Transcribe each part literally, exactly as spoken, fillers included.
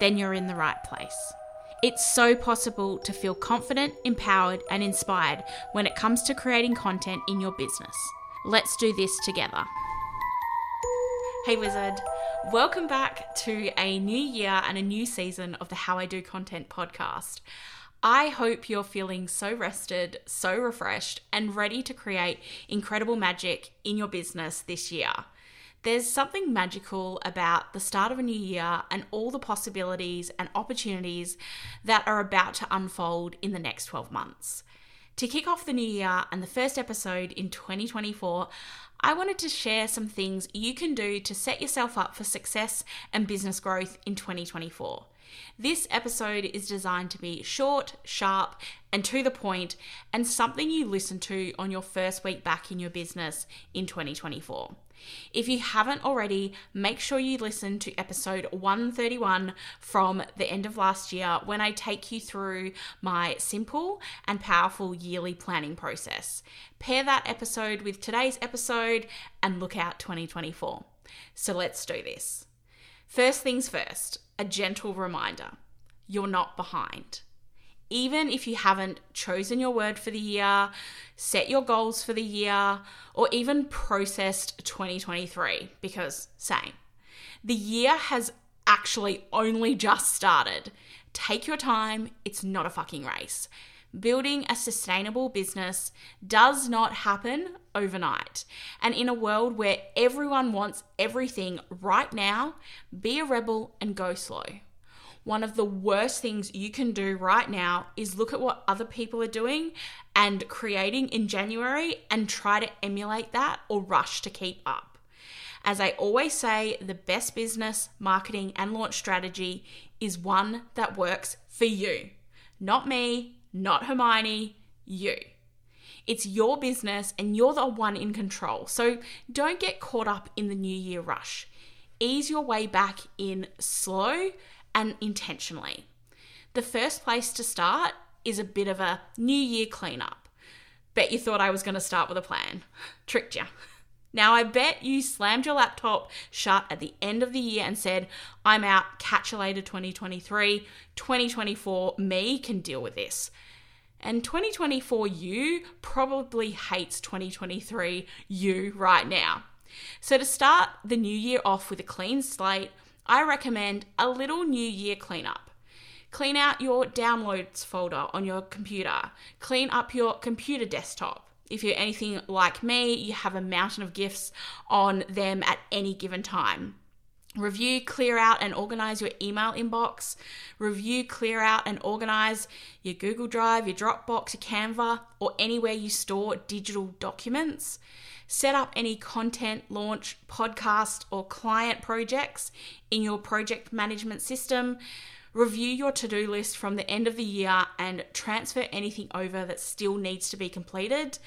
then you're in the right place. It's so possible to feel confident, empowered and inspired when it comes to creating content in your business. Let's do this together. Hey wizard, welcome back to a new year and a new season of the How I Do Content podcast. I hope you're feeling so rested, so refreshed, and ready to create incredible magic in your business this year. There's something magical about the start of a new year and all the possibilities and opportunities that are about to unfold in the next twelve months. To kick off the new year and the first episode in twenty twenty-four, I wanted to share some things you can do to set yourself up for success and business growth in twenty twenty-four. This episode is designed to be short, sharp, and to the point, and something you listen to on your first week back in your business in twenty twenty-four. If you haven't already, make sure you listen to episode one thirty-one from the end of last year when I take you through my simple and powerful yearly planning process. Pair that episode with today's episode and look out twenty twenty-four. So let's do this. First things first. A gentle reminder, you're not behind. Even if you haven't chosen your word for the year, set your goals for the year, or even processed twenty twenty-three, because same. The year has actually only just started. Take your time, it's not a fucking race. Building a sustainable business does not happen overnight. And in a world where everyone wants everything right now, be a rebel and go slow. One of the worst things you can do right now is look at what other people are doing and creating in January and try to emulate that or rush to keep up. As I always say, the best business, marketing, and launch strategy is one that works for you, not me. Not Hermione, you. It's your business and you're the one in control. So don't get caught up in the new year rush. Ease your way back in slow and intentionally. The first place to start is a bit of a new year cleanup. Bet you thought I was going to start with a plan. Tricked you. Now I bet you slammed your laptop shut at the end of the year and said, I'm out, catch you later twenty twenty-three, twenty twenty-four me can deal with this. And twenty twenty-four you probably hates twenty twenty-three you right now. So to start the new year off with a clean slate, I recommend a little new year cleanup. Clean out your downloads folder on your computer. Clean up your computer desktop. If you're anything like me, you have a mountain of gifts on them at any given time. Review, clear out and organize your email inbox. Review, clear out and organize your Google Drive, your Dropbox, your Canva, or anywhere you store digital documents. Set up any content, launch, podcast, or client projects in your project management system. Review your to-do list from the end of the year and transfer anything over that still needs to be completed.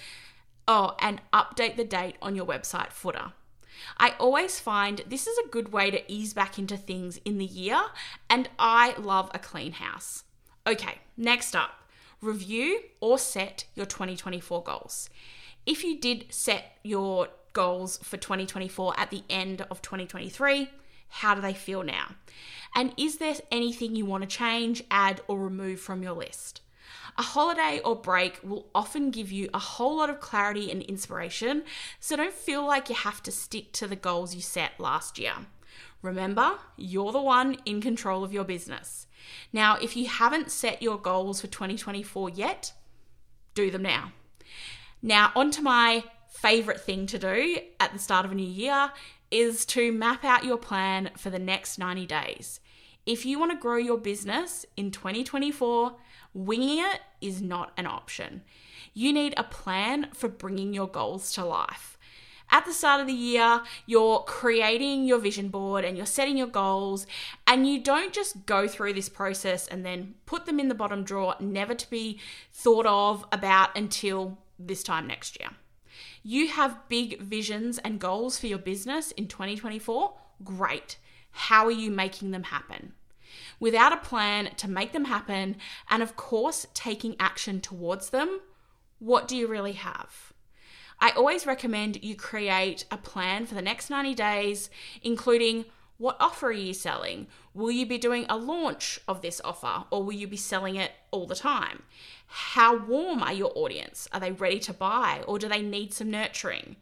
Oh, and update the date on your website footer. I always find this is a good way to ease back into things in the year, and I love a clean house. Okay, next up, review or set your twenty twenty-four goals. If you did set your goals for twenty twenty-four at the end of twenty twenty-three, how do they feel now? And is there anything you want to change, add, or remove from your list? A holiday or break will often give you a whole lot of clarity and inspiration, so don't feel like you have to stick to the goals you set last year. Remember, you're the one in control of your business. Now, if you haven't set your goals for twenty twenty-four yet, do them now. Now, onto my favorite thing to do at the start of a new year is to map out your plan for the next ninety days. If you want to grow your business in twenty twenty-four, winging it is not an option. You need a plan for bringing your goals to life. At the start of the year, you're creating your vision board and you're setting your goals, and you don't just go through this process and then put them in the bottom drawer, never to be thought of about until this time next year. You have big visions and goals for your business in twenty twenty-four? Great. How are you making them happen? Without a plan to make them happen, and of course, taking action towards them, what do you really have? I always recommend you create a plan for the next ninety days, including what offer are you selling? Will you be doing a launch of this offer, or will you be selling it all the time? How warm are your audience? Are they ready to buy, or do they need some nurturing?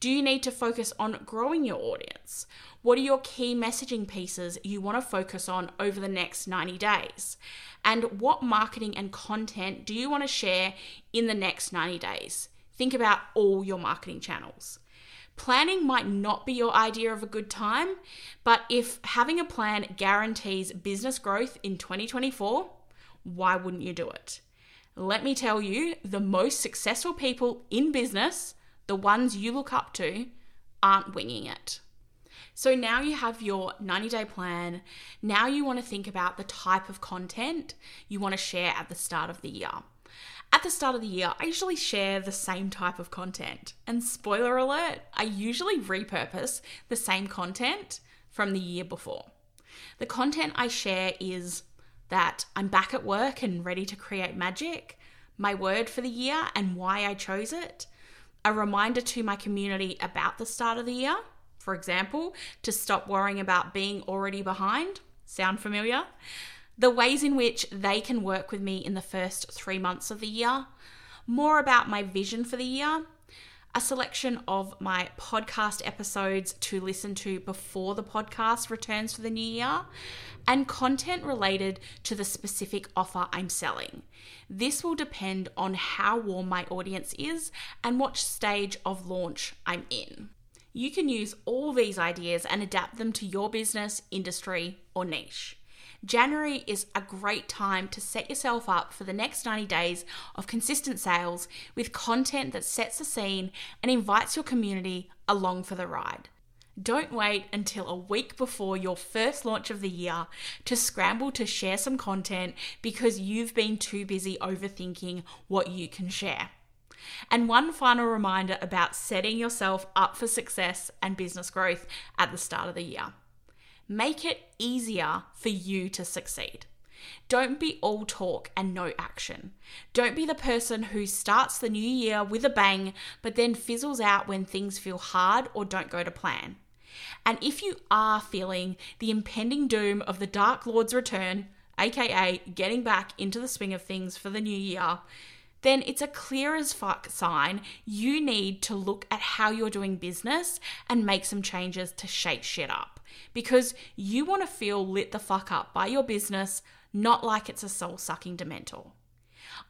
Do you need to focus on growing your audience? What are your key messaging pieces you want to focus on over the next ninety days? And what marketing and content do you want to share in the next ninety days? Think about all your marketing channels. Planning might not be your idea of a good time, but if having a plan guarantees business growth in twenty twenty-four, why wouldn't you do it? Let me tell you, the most successful people in business, the ones you look up to, aren't winging it. So now you have your ninety-day plan. Now you want to think about the type of content you want to share at the start of the year. At the start of the year, I usually share the same type of content. And spoiler alert, I usually repurpose the same content from the year before. The content I share is that I'm back at work and ready to create magic, my word for the year and why I chose it, a reminder to my community about the start of the year, for example, to stop worrying about being already behind. Sound familiar? The ways in which they can work with me in the first three months of the year, more about my vision for the year, a selection of my podcast episodes to listen to before the podcast returns for the new year, and content related to the specific offer I'm selling. This will depend on how warm my audience is and what stage of launch I'm in. You can use all these ideas and adapt them to your business, industry, or niche. January is a great time to set yourself up for the next ninety days of consistent sales with content that sets the scene and invites your community along for the ride. Don't wait until a week before your first launch of the year to scramble to share some content because you've been too busy overthinking what you can share. And one final reminder about setting yourself up for success and business growth at the start of the year. Make it easier for you to succeed. Don't be all talk and no action. Don't be the person who starts the new year with a bang, but then fizzles out when things feel hard or don't go to plan. And if you are feeling the impending doom of the Dark Lord's return, aka getting back into the swing of things for the new year, then it's a clear as fuck sign you need to look at how you're doing business and make some changes to shake shit up. Because you want to feel lit the fuck up by your business, not like it's a soul-sucking Dementor.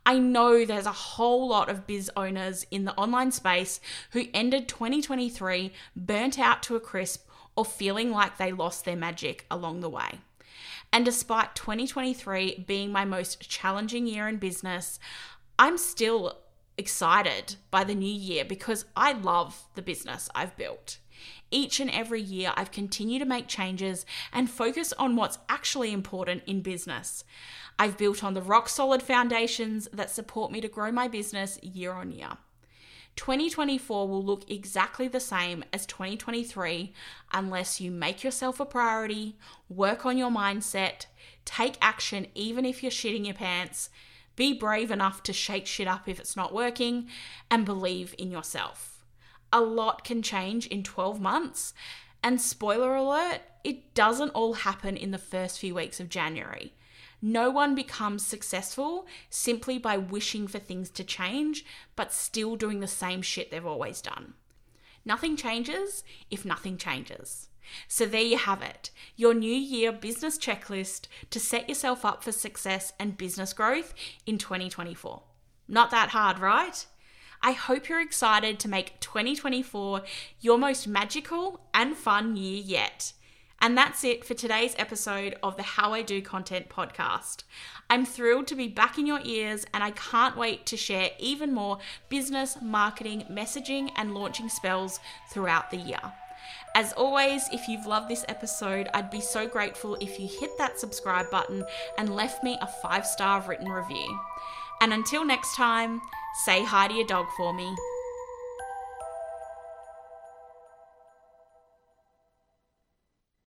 I know there's a whole lot of biz owners in the online space who ended twenty twenty-three burnt out to a crisp or feeling like they lost their magic along the way. And despite twenty twenty-three being my most challenging year in business, I'm still excited by the new year because I love the business I've built. Each and every year, I've continued to make changes and focus on what's actually important in business. I've built on the rock-solid foundations that support me to grow my business year on year. twenty twenty-four will look exactly the same as twenty twenty-three unless you make yourself a priority, work on your mindset, take action even if you're shitting your pants, be brave enough to shake shit up if it's not working, and believe in yourself. A lot can change in twelve months, and spoiler alert, it doesn't all happen in the first few weeks of January. No one becomes successful simply by wishing for things to change, but still doing the same shit they've always done. Nothing changes if nothing changes. So there you have it, your new year business checklist to set yourself up for success and business growth in twenty twenty-four. Not that hard, right? I hope you're excited to make twenty twenty-four your most magical and fun year yet. And that's it for today's episode of the How I Do Content podcast. I'm thrilled to be back in your ears, and I can't wait to share even more business, marketing, messaging, and launching spells throughout the year. As always, if you've loved this episode, I'd be so grateful if you hit that subscribe button and left me a five-star written review. And until next time, say hi to your dog for me.